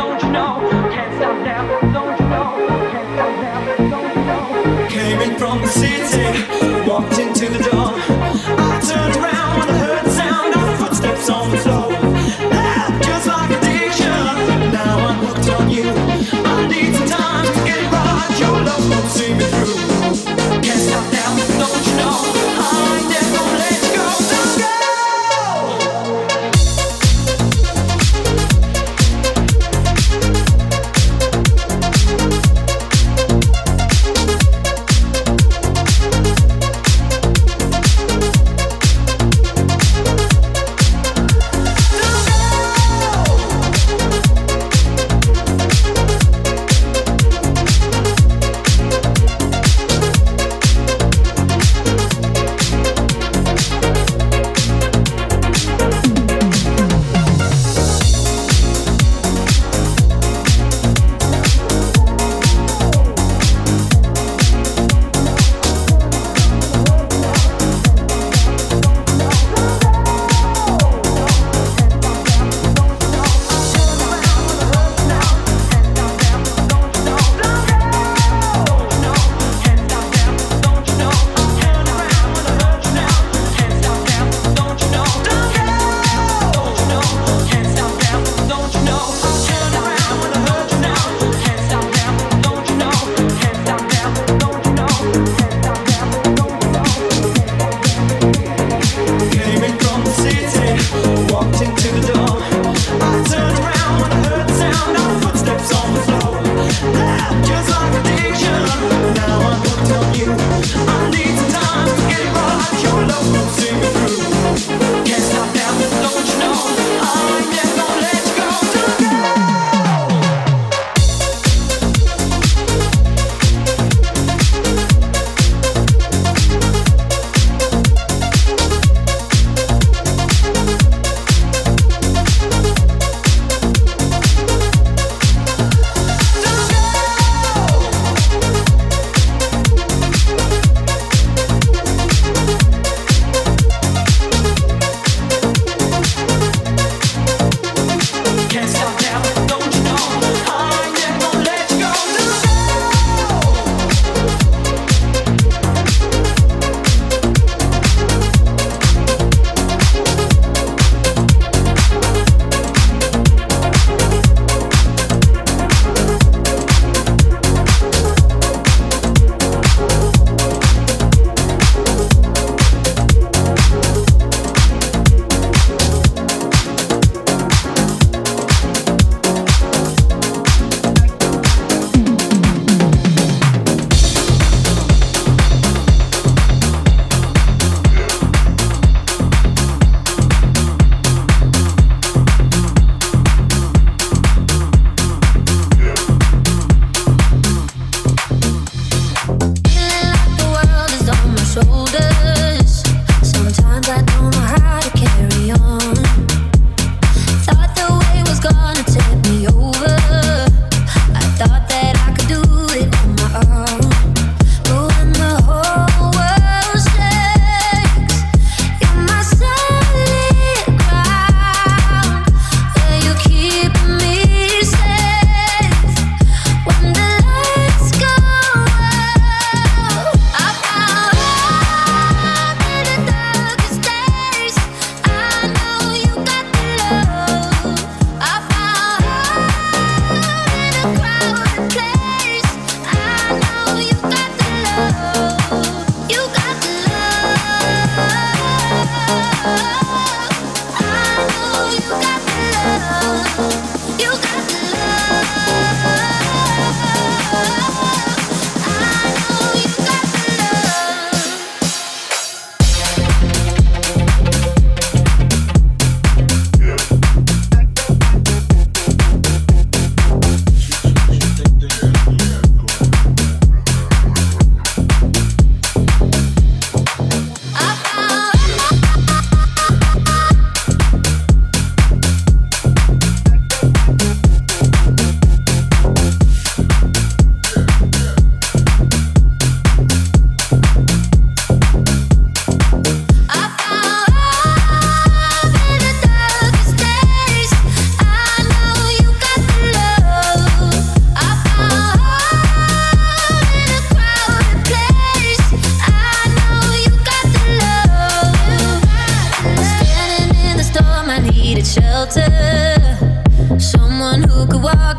don't you know? Can't stop now, don't you know? Can't stop now, don't you know? Came in from the city, walked into the door. I turned around when I heard the sound of footsteps on the floor. Help, just like addiction, now I'm hooked on you. I need some time to get it right, your love won't see me through. Can't stop now, don't you know? I ain't never gonna let you go, don't go.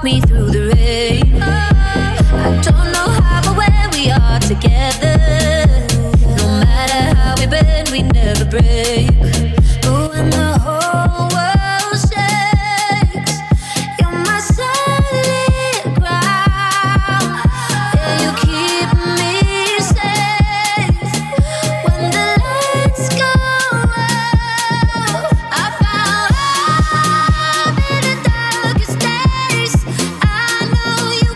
walk me through the rain. I don't know how or where we are together. No matter how we bend, we never break. But when the whole world shakes, you're my solid ground. Yeah, you keep me safe. When the lights go out, I found love in a thousand states. I know you.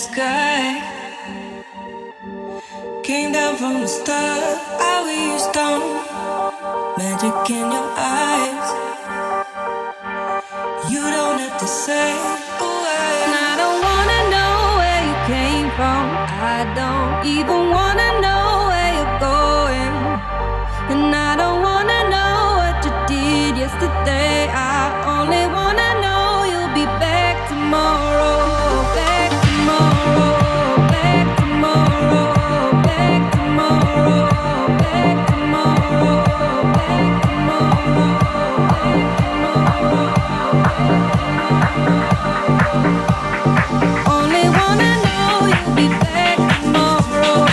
the sky, came down from the star. I will stone, magic in your eyes. You don't have to say a word. And I don't wanna know where you came from. I don't even wanna know where you're going. And I don't wanna know what you did yesterday. I only wanna know you'll be back tomorrow. Only wanna know you'll be back tomorrow.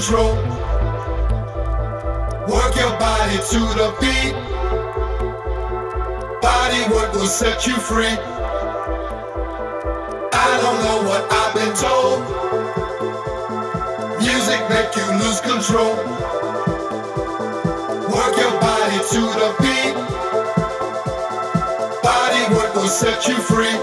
control. Work your body to the beat. Body work will set you free. I don't know what I've been told. Music make you lose control. Work your body to the beat. Body work will set you free.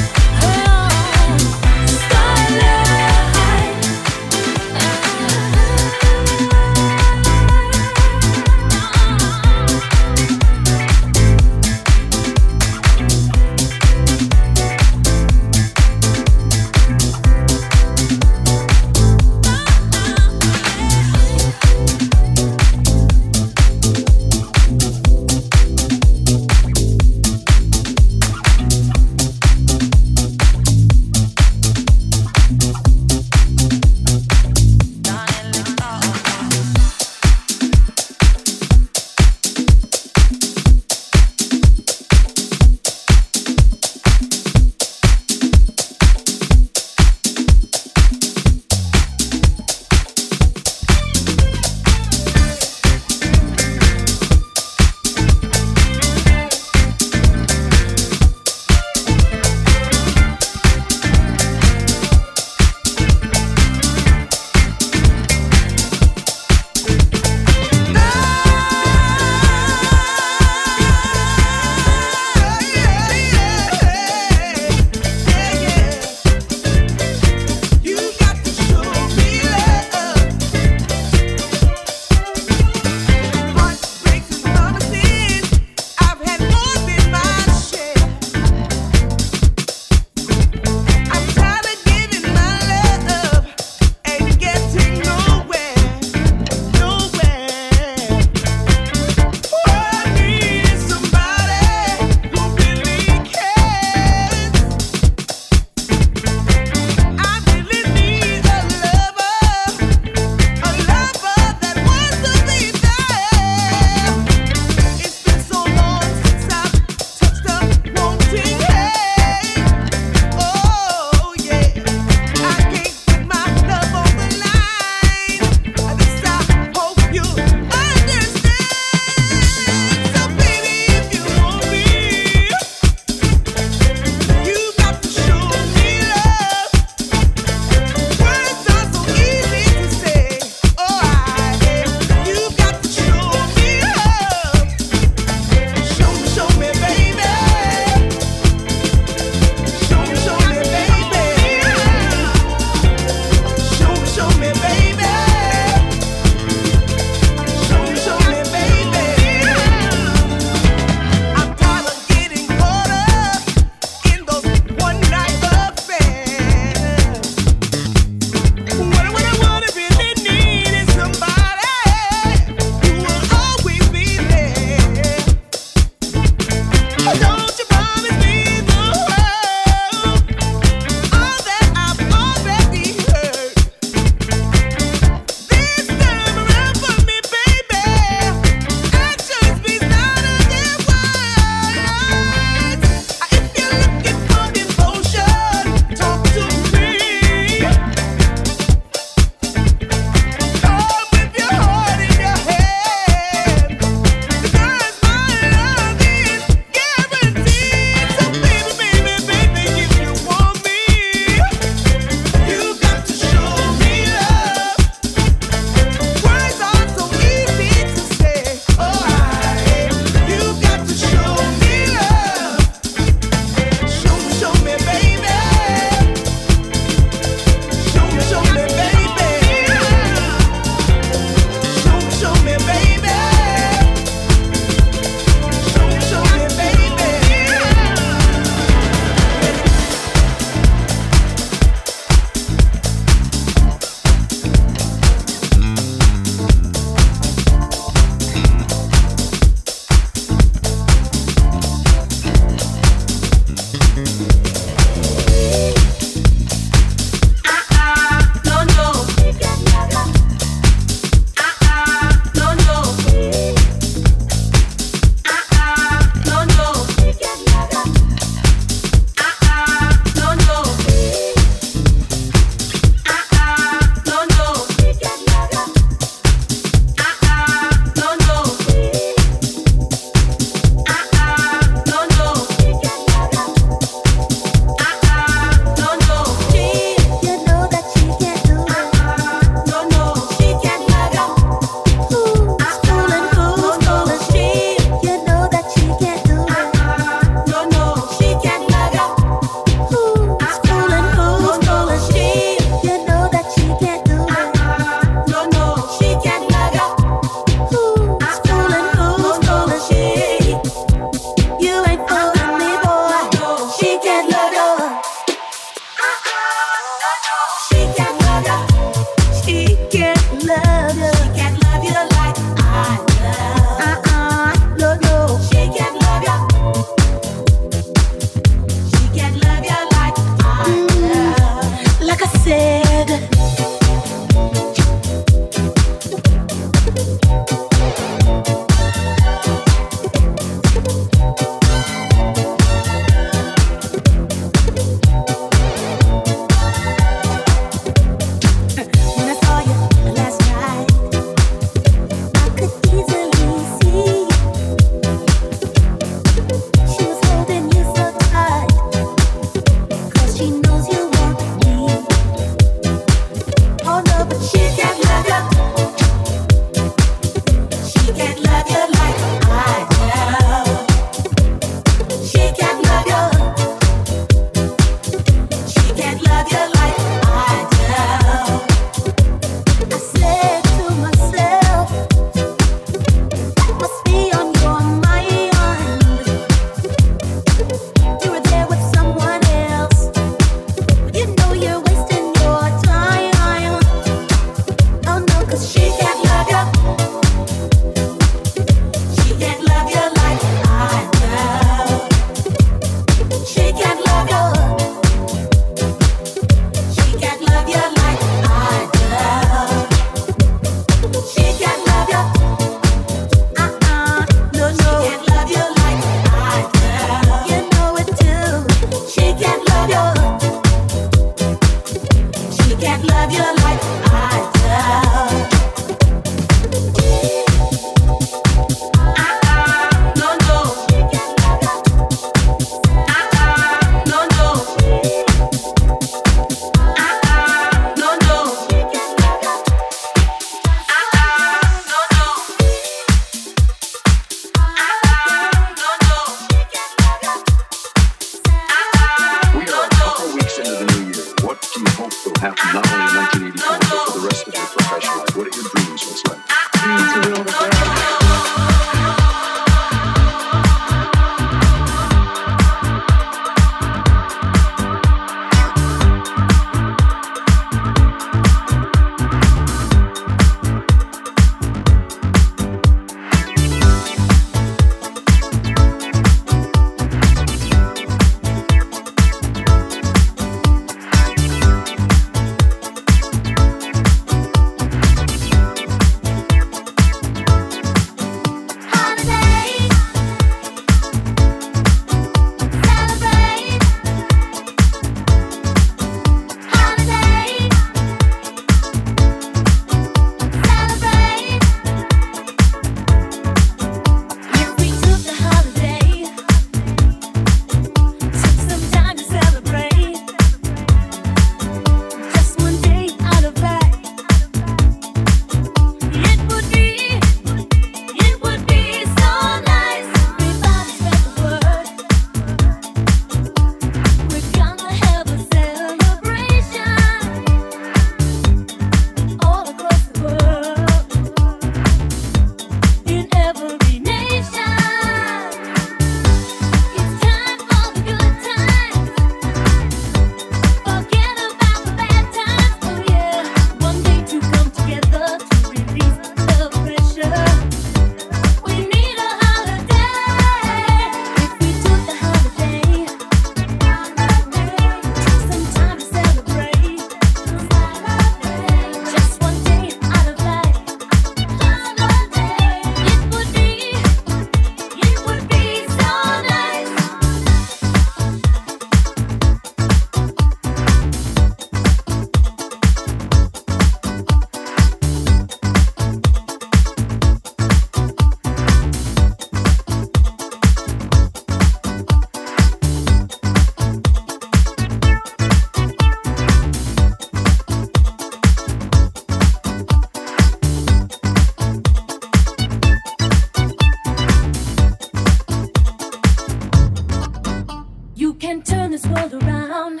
can turn this world around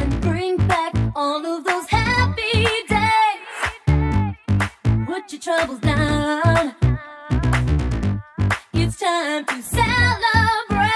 and bring back all of those happy days. Put your troubles down. It's time to celebrate.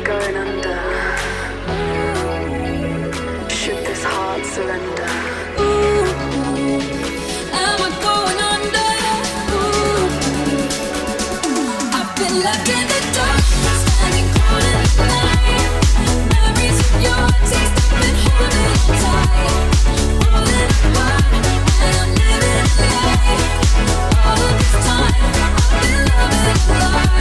I going under? Should this heart surrender? Ooh, am I going under? Ooh, I've been left in the dark, standing cold in the night. Memories of your taste have been holding tight, holding wide, and I'm living a lie. All of this time, I've been loving a lie.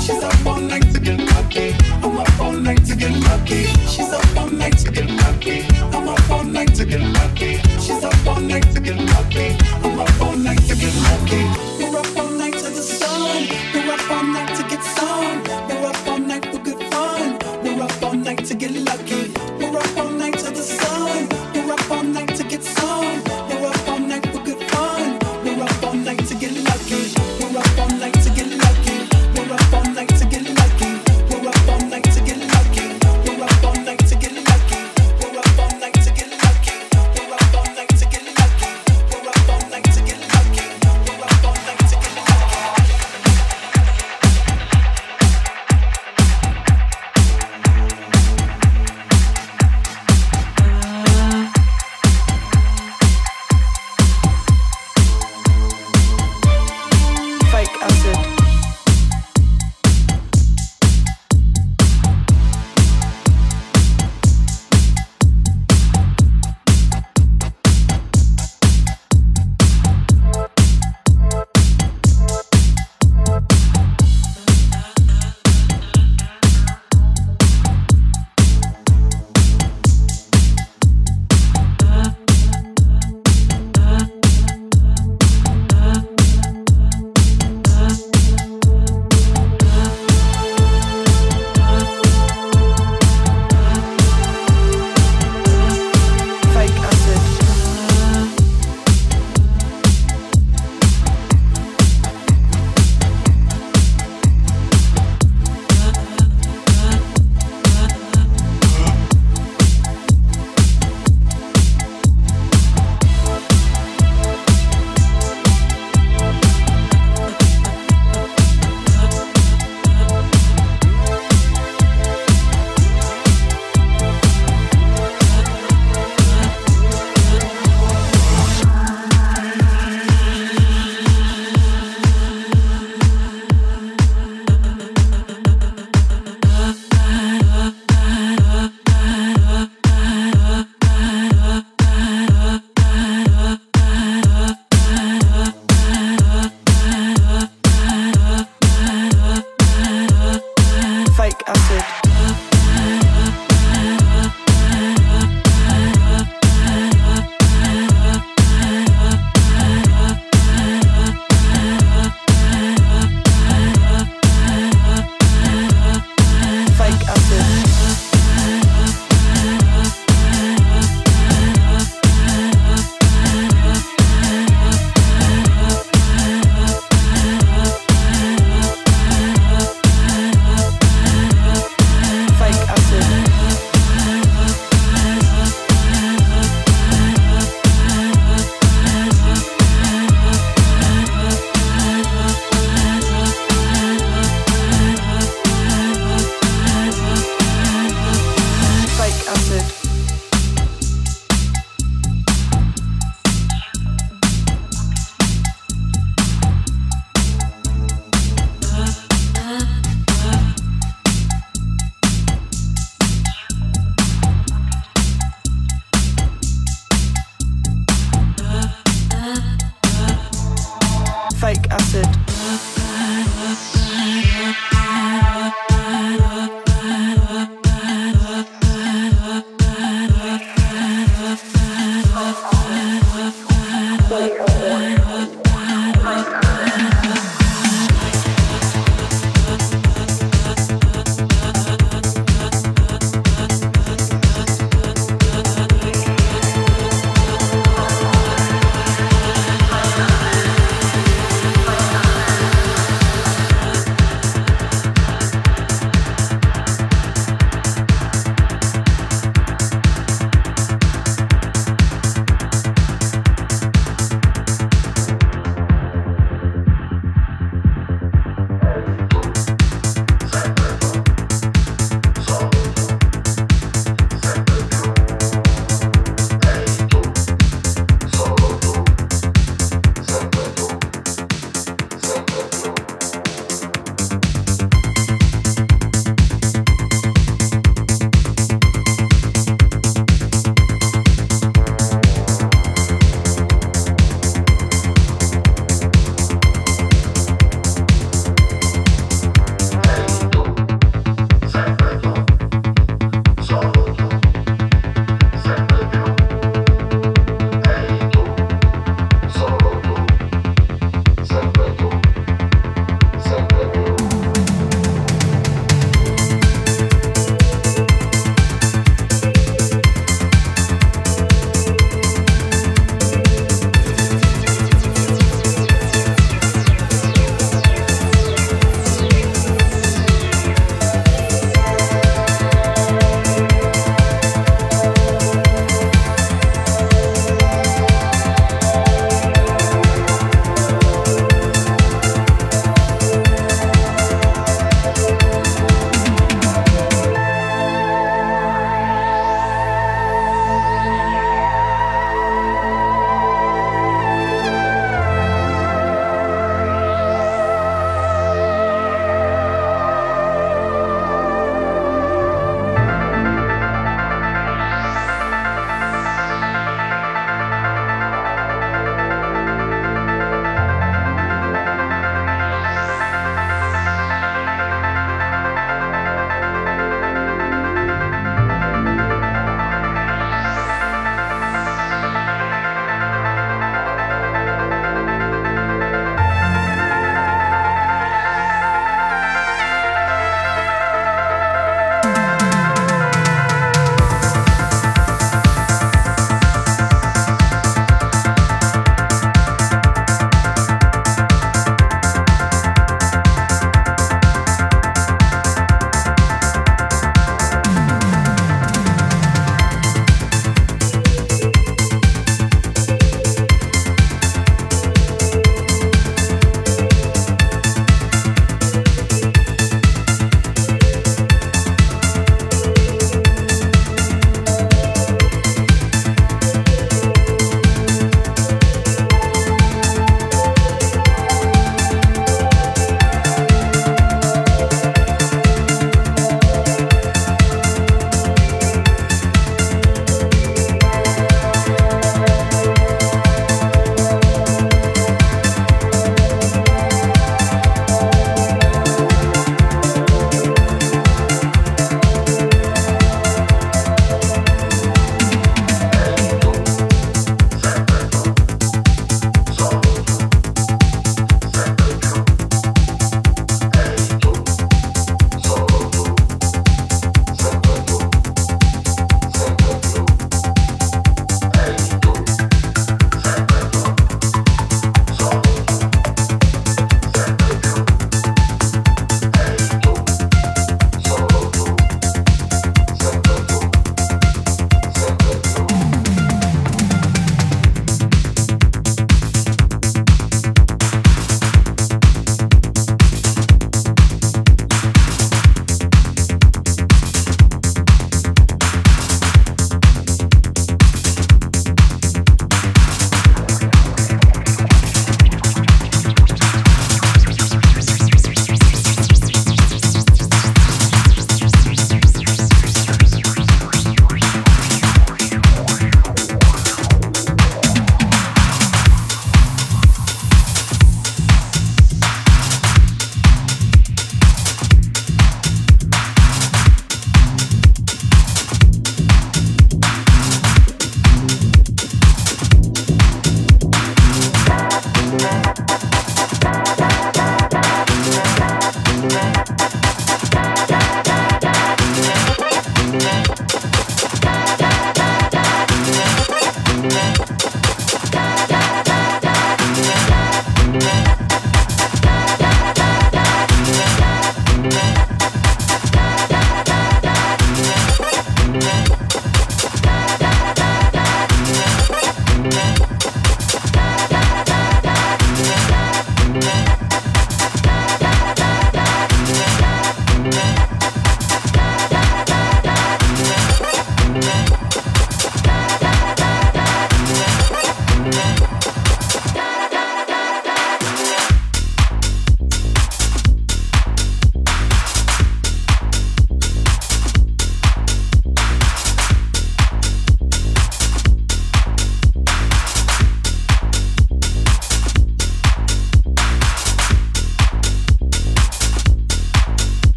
She's up all night to get lucky. I'm up all night to get lucky. like acid.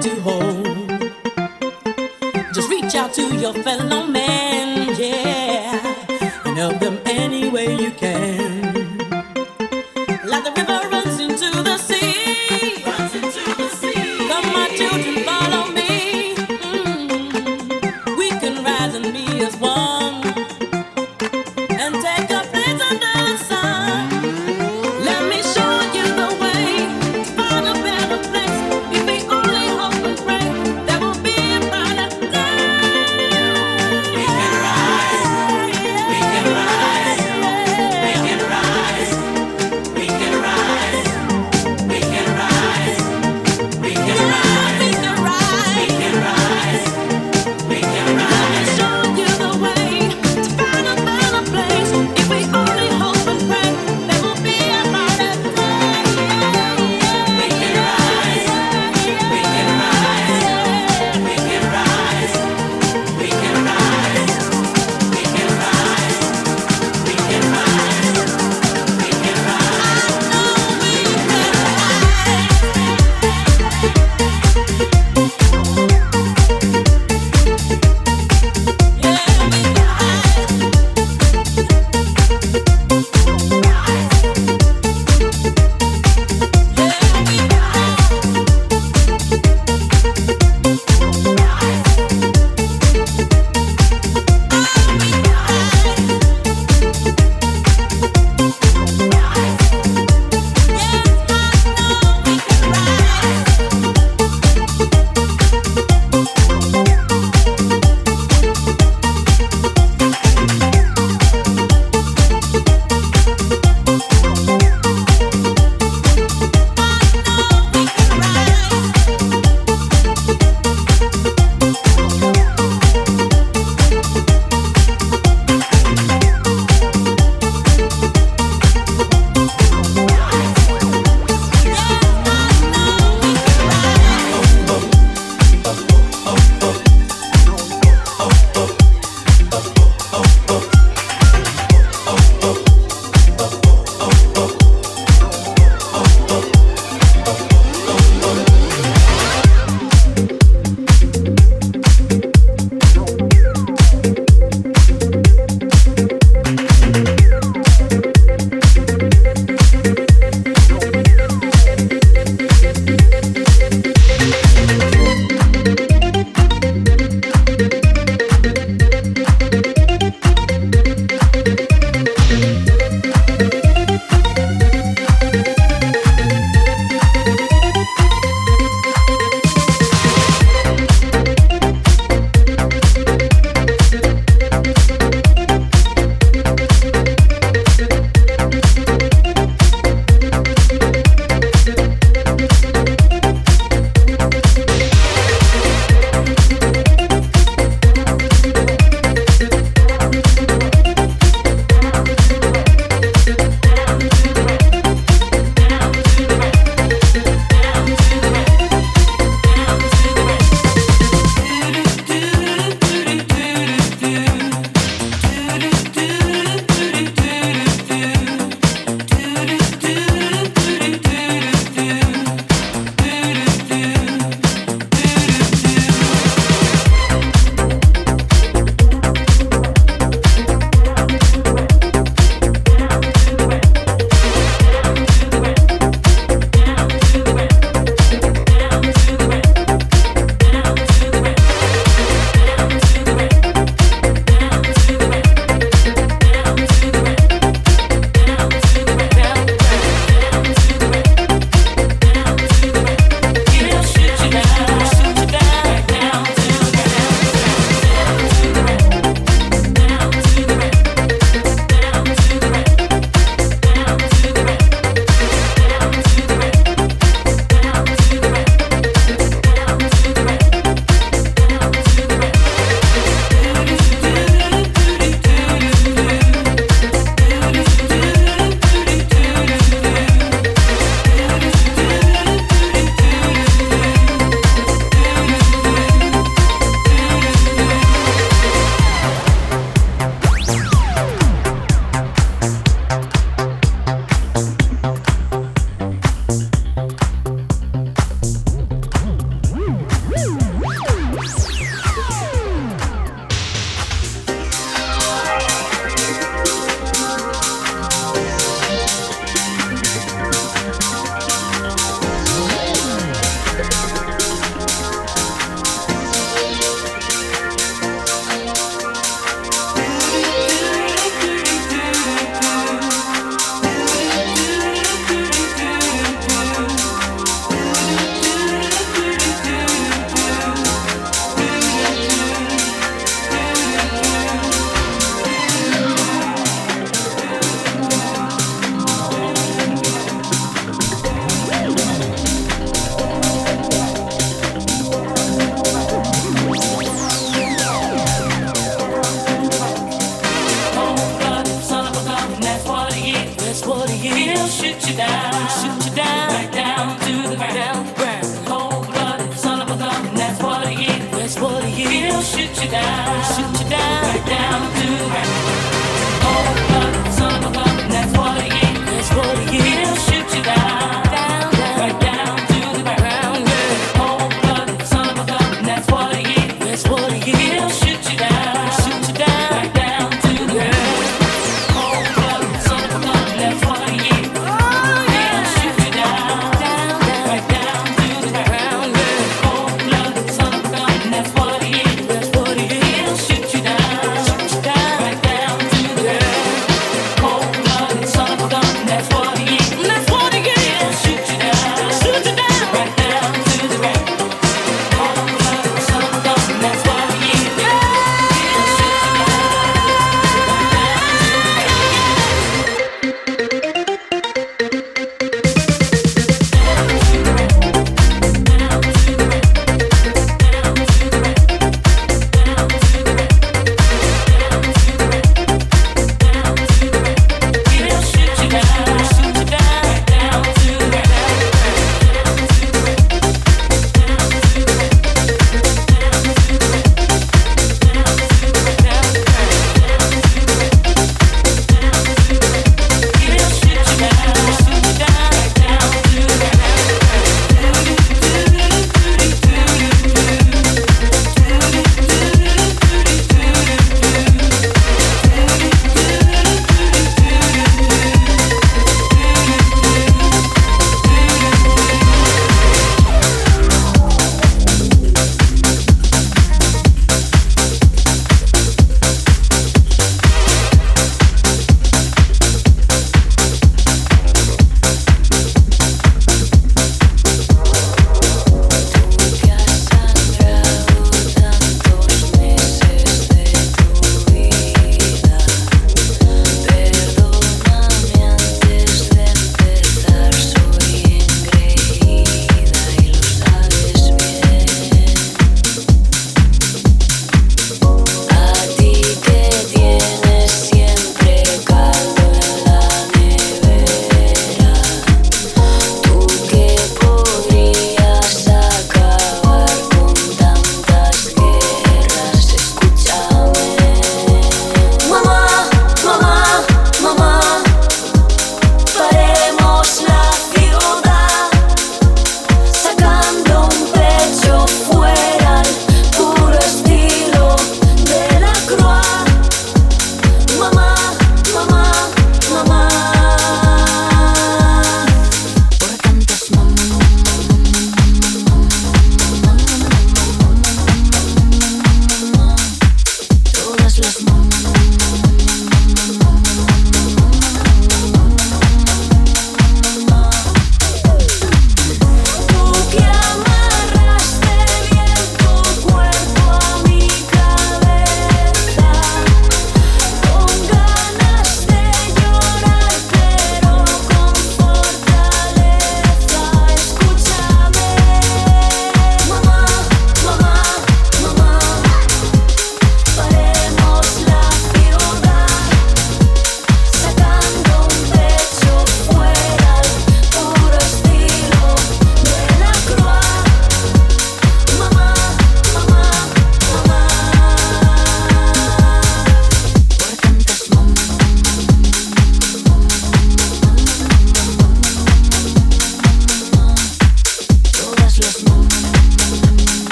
hand to hold. Just reach out to your fellow man, yeah, and help them any way you can. Like the river runs into the sea, runs into the sea. Come, my children, follow me. Mm-hmm. We can rise and be as one, and take a place under the sun. Let me show you the way to find a better place. If we only hope and pray, there will be a brighter day. We can rise. We can rise. We can rise. We can rise. We can rise. We can rise. He'll shoot you down, right down the tube. All about some about it, that's what he is. He'll shoot you down, right down to the ground. All about it, some about it, that's what he is. He'll shoot you down, right down to the ground. All about it, some about it, that's what he is. He'll shoot you down, right down to the ground. All about it, some about it, that's what. That's what he is.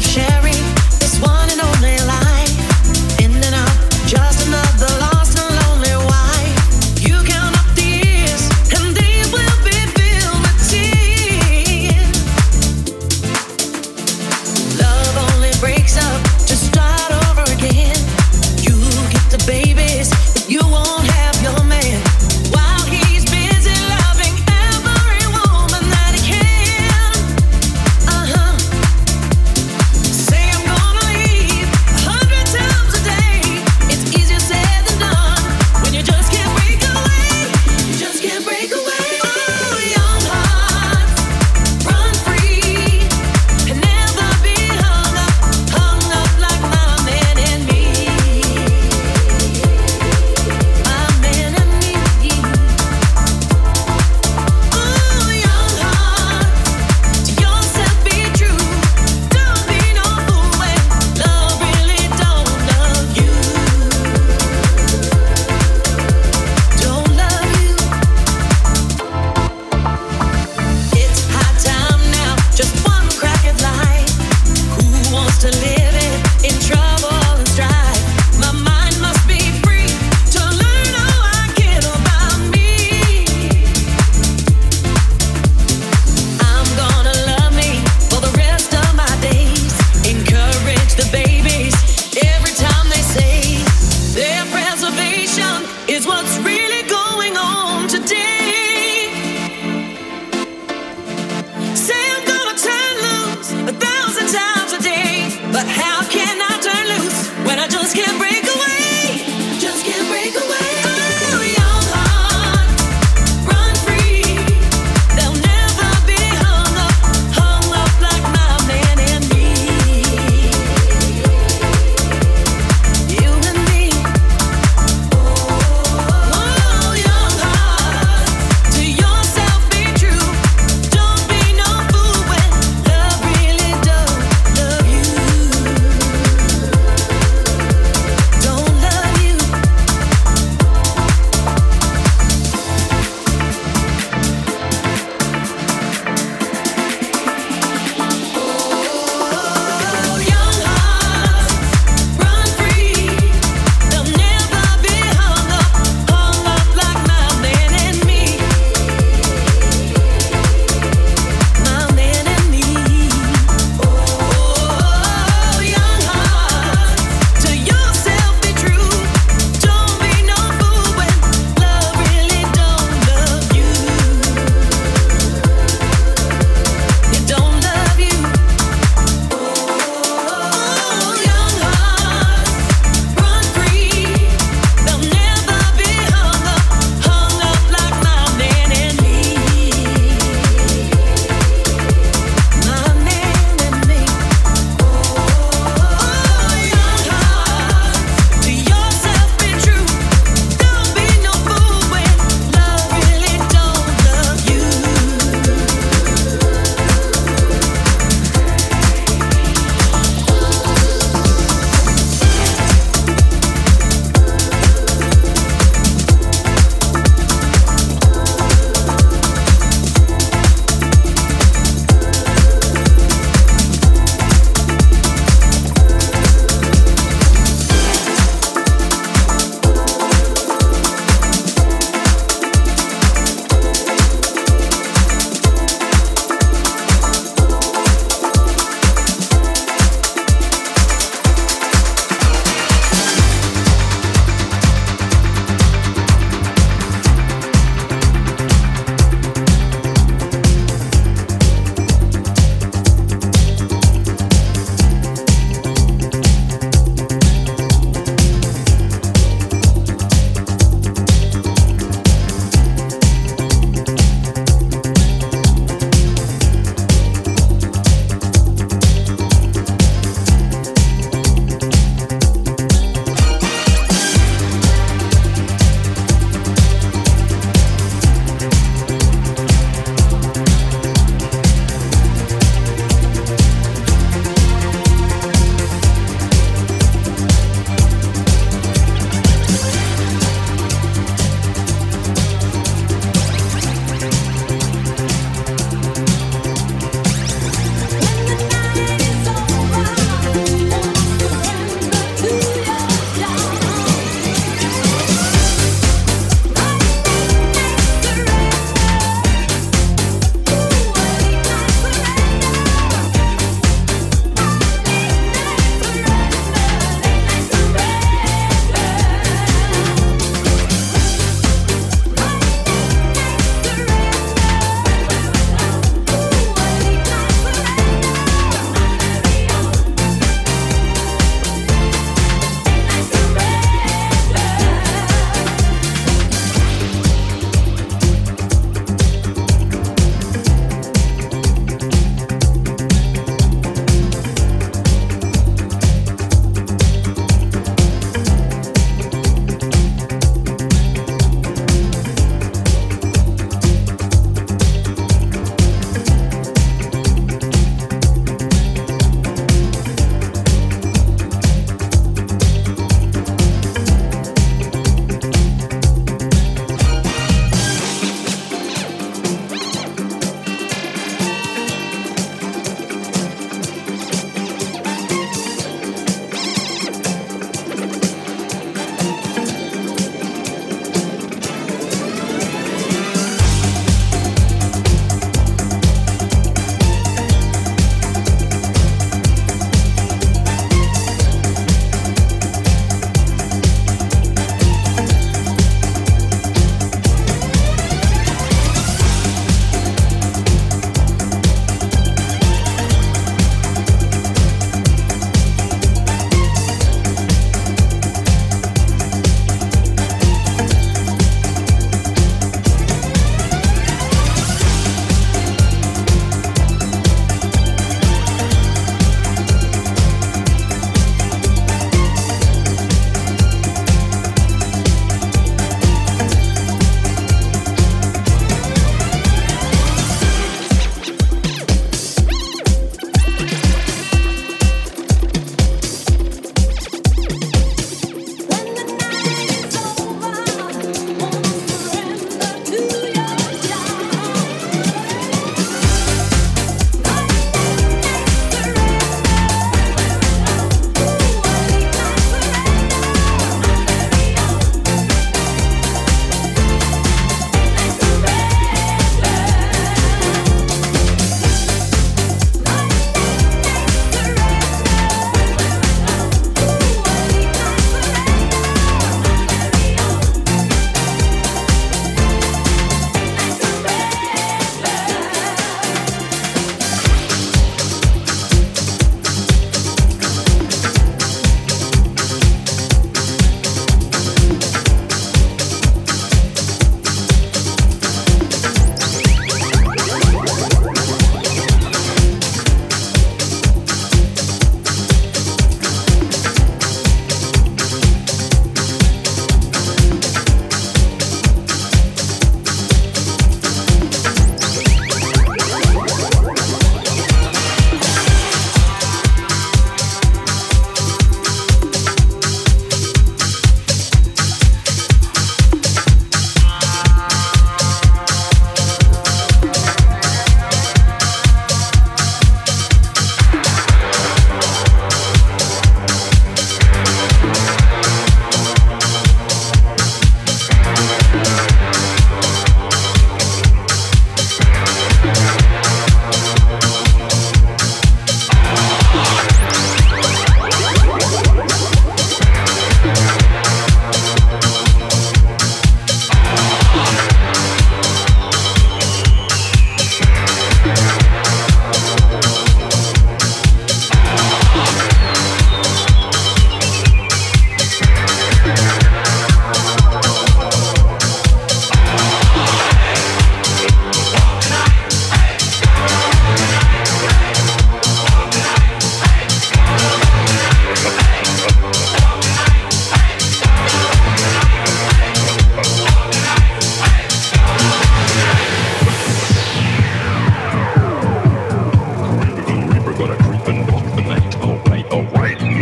Say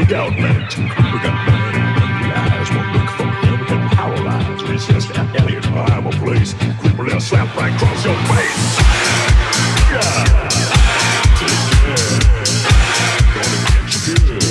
doubt man to comprehend. Eyes won't look for him and power lines resist that alien time or place. Cripple and slap right across your face. Take care. Gonna get you good.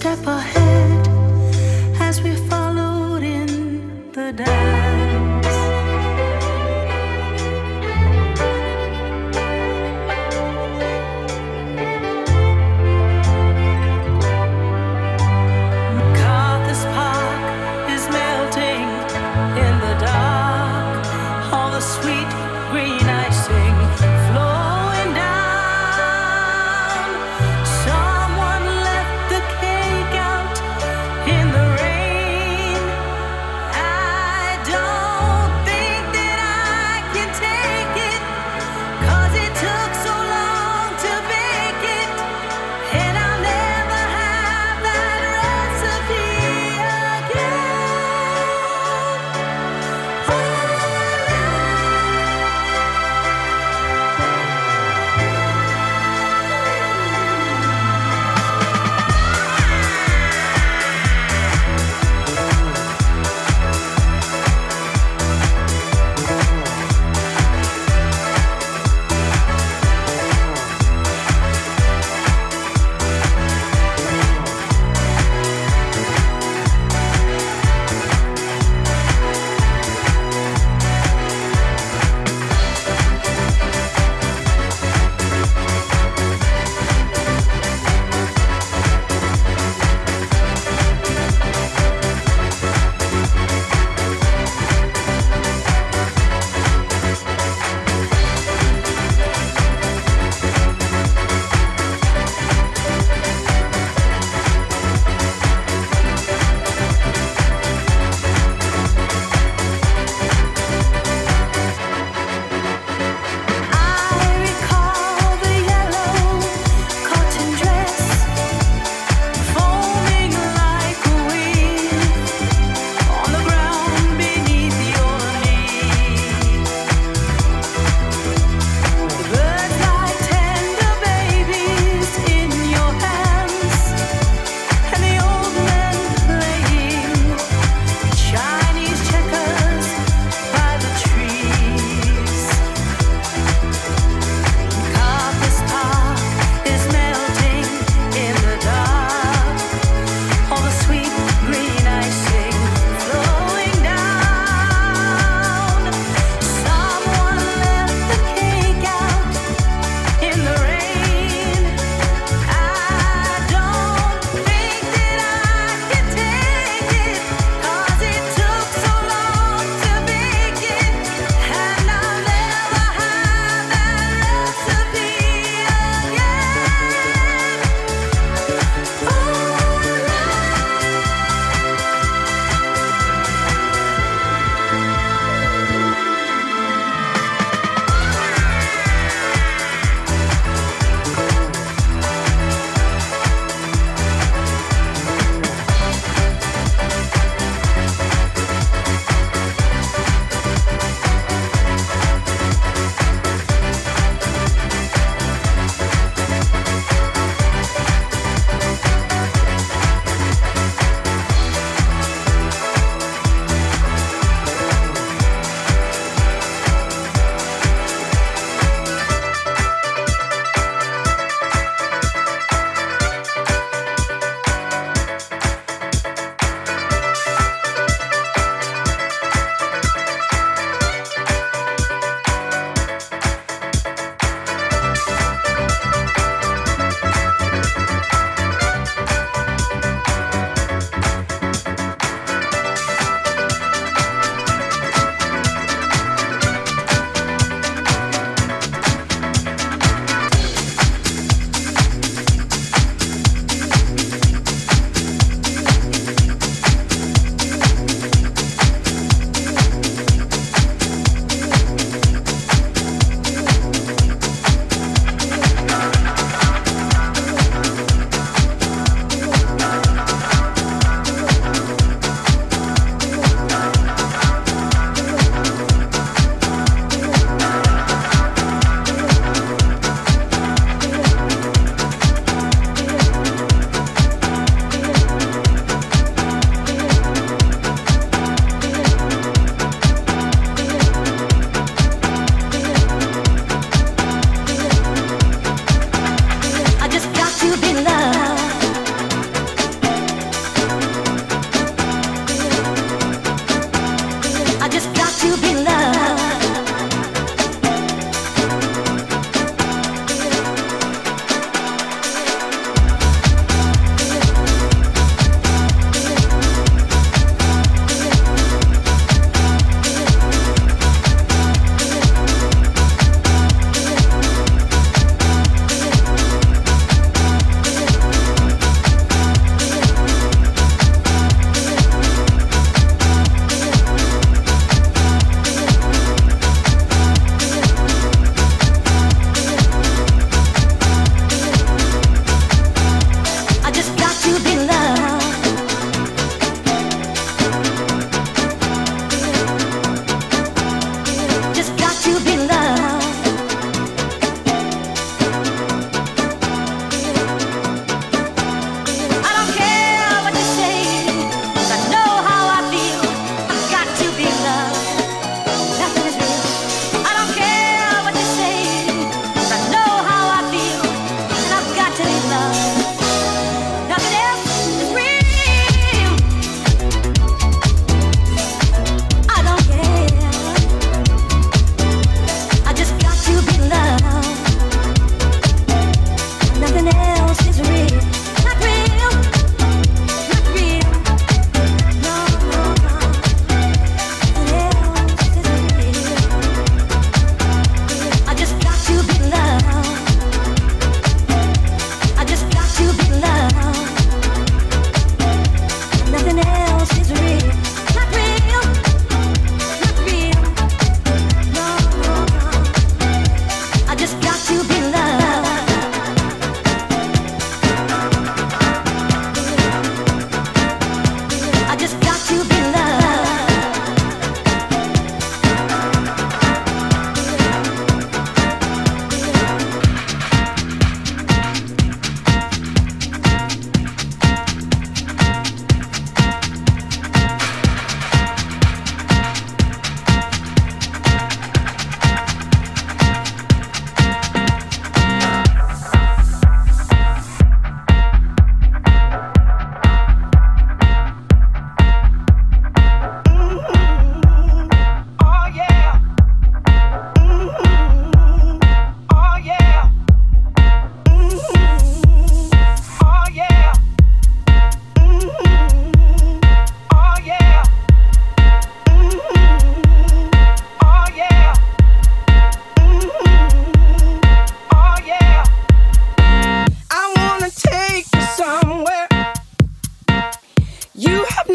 step ahead as we followed in the dance. MacArthur's Park is melting in the dark, all the sweet green icing flowing down. Someone left the cake out.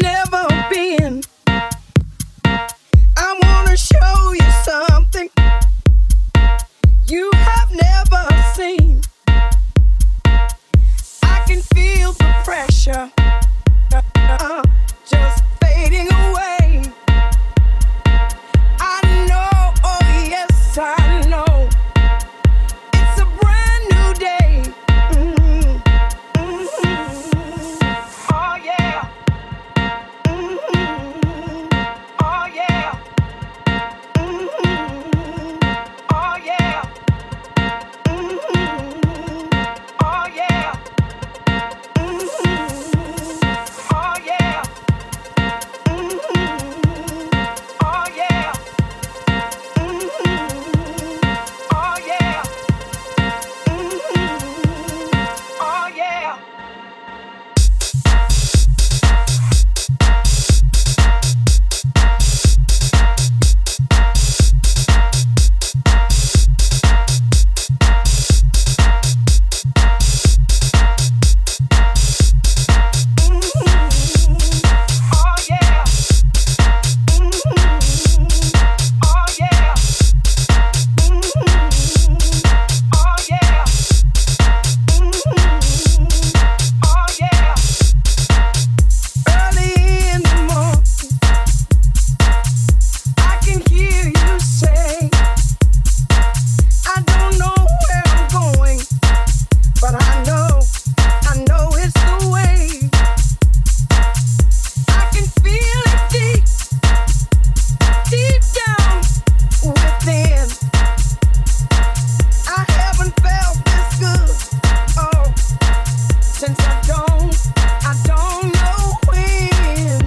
never been. I wanna show you something you have never seen. I can feel the pressure just fading away. I know, oh yes, I know, it's a brand new day. Mm-hmm. Mm-hmm. Oh yeah. Mm-hmm. Oh yeah. Mm-hmm. Oh yeah. Mm-hmm. Oh yeah. Mm-hmm. Oh yeah. Mm-hmm. Oh yeah. Mm-hmm. Oh yeah. Mm-hmm. Oh yeah. Oh yeah. Mm-hmm. Oh yeah. Mm-hmm. Oh yeah. Mm-hmm. Oh yeah. Early in the morning, I can hear you say, I don't know where I'm going, but I know it's the way. I can feel it deep down within. I haven't felt this good, oh, since I don't know when.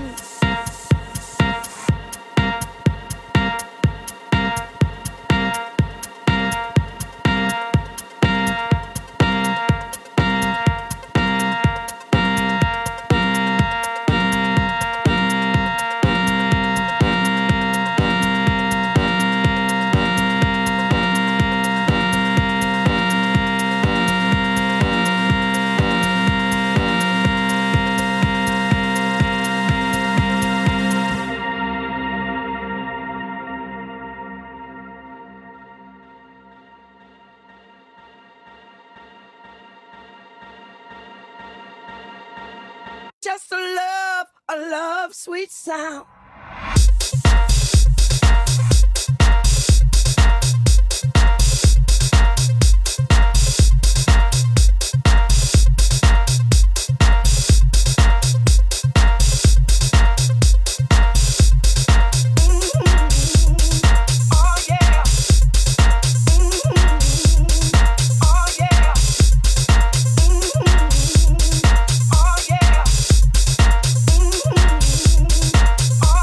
Just a love, sweet sound. Oh yeah. Oh yeah. Oh yeah. Oh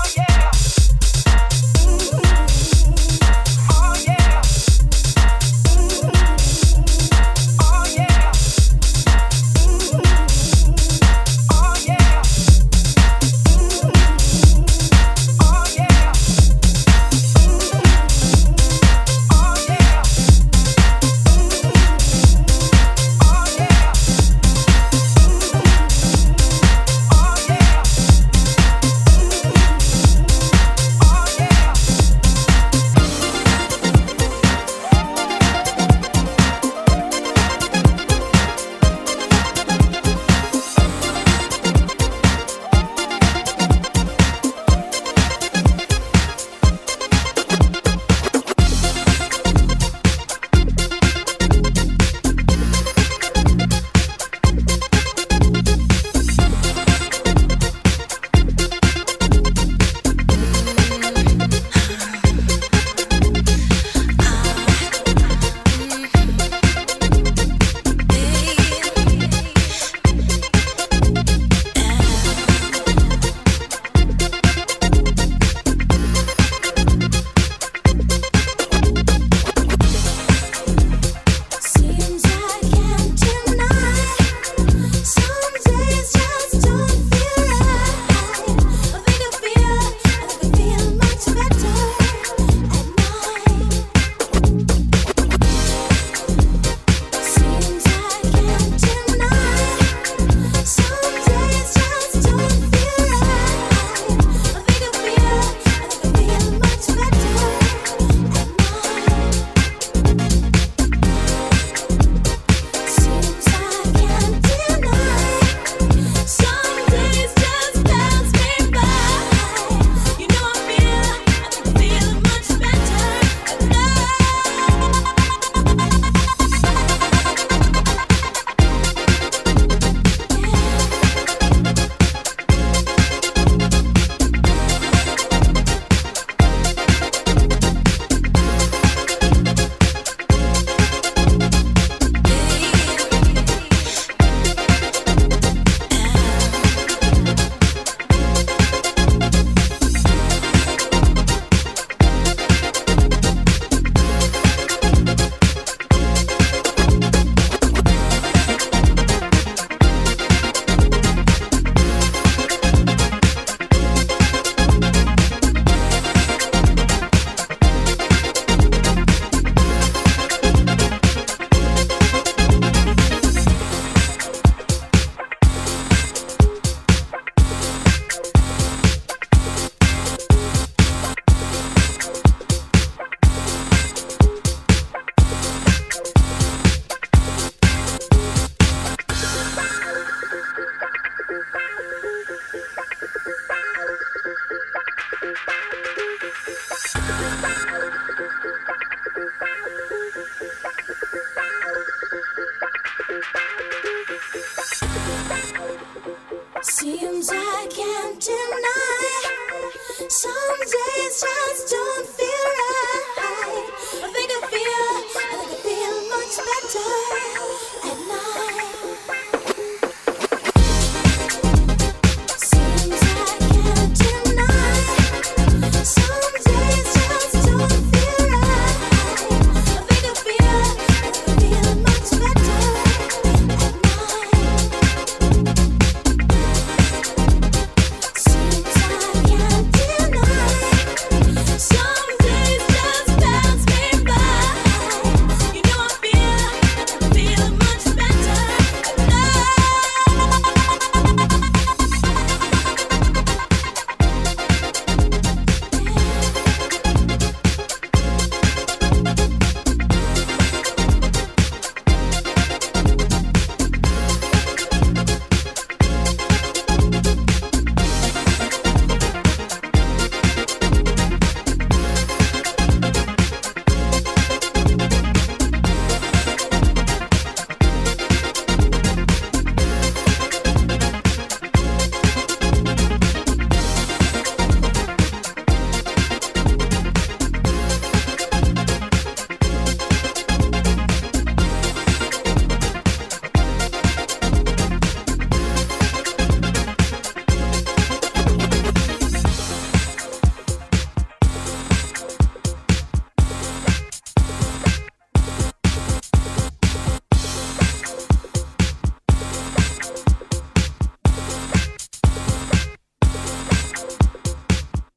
Seems I can't deny. Some days just don't.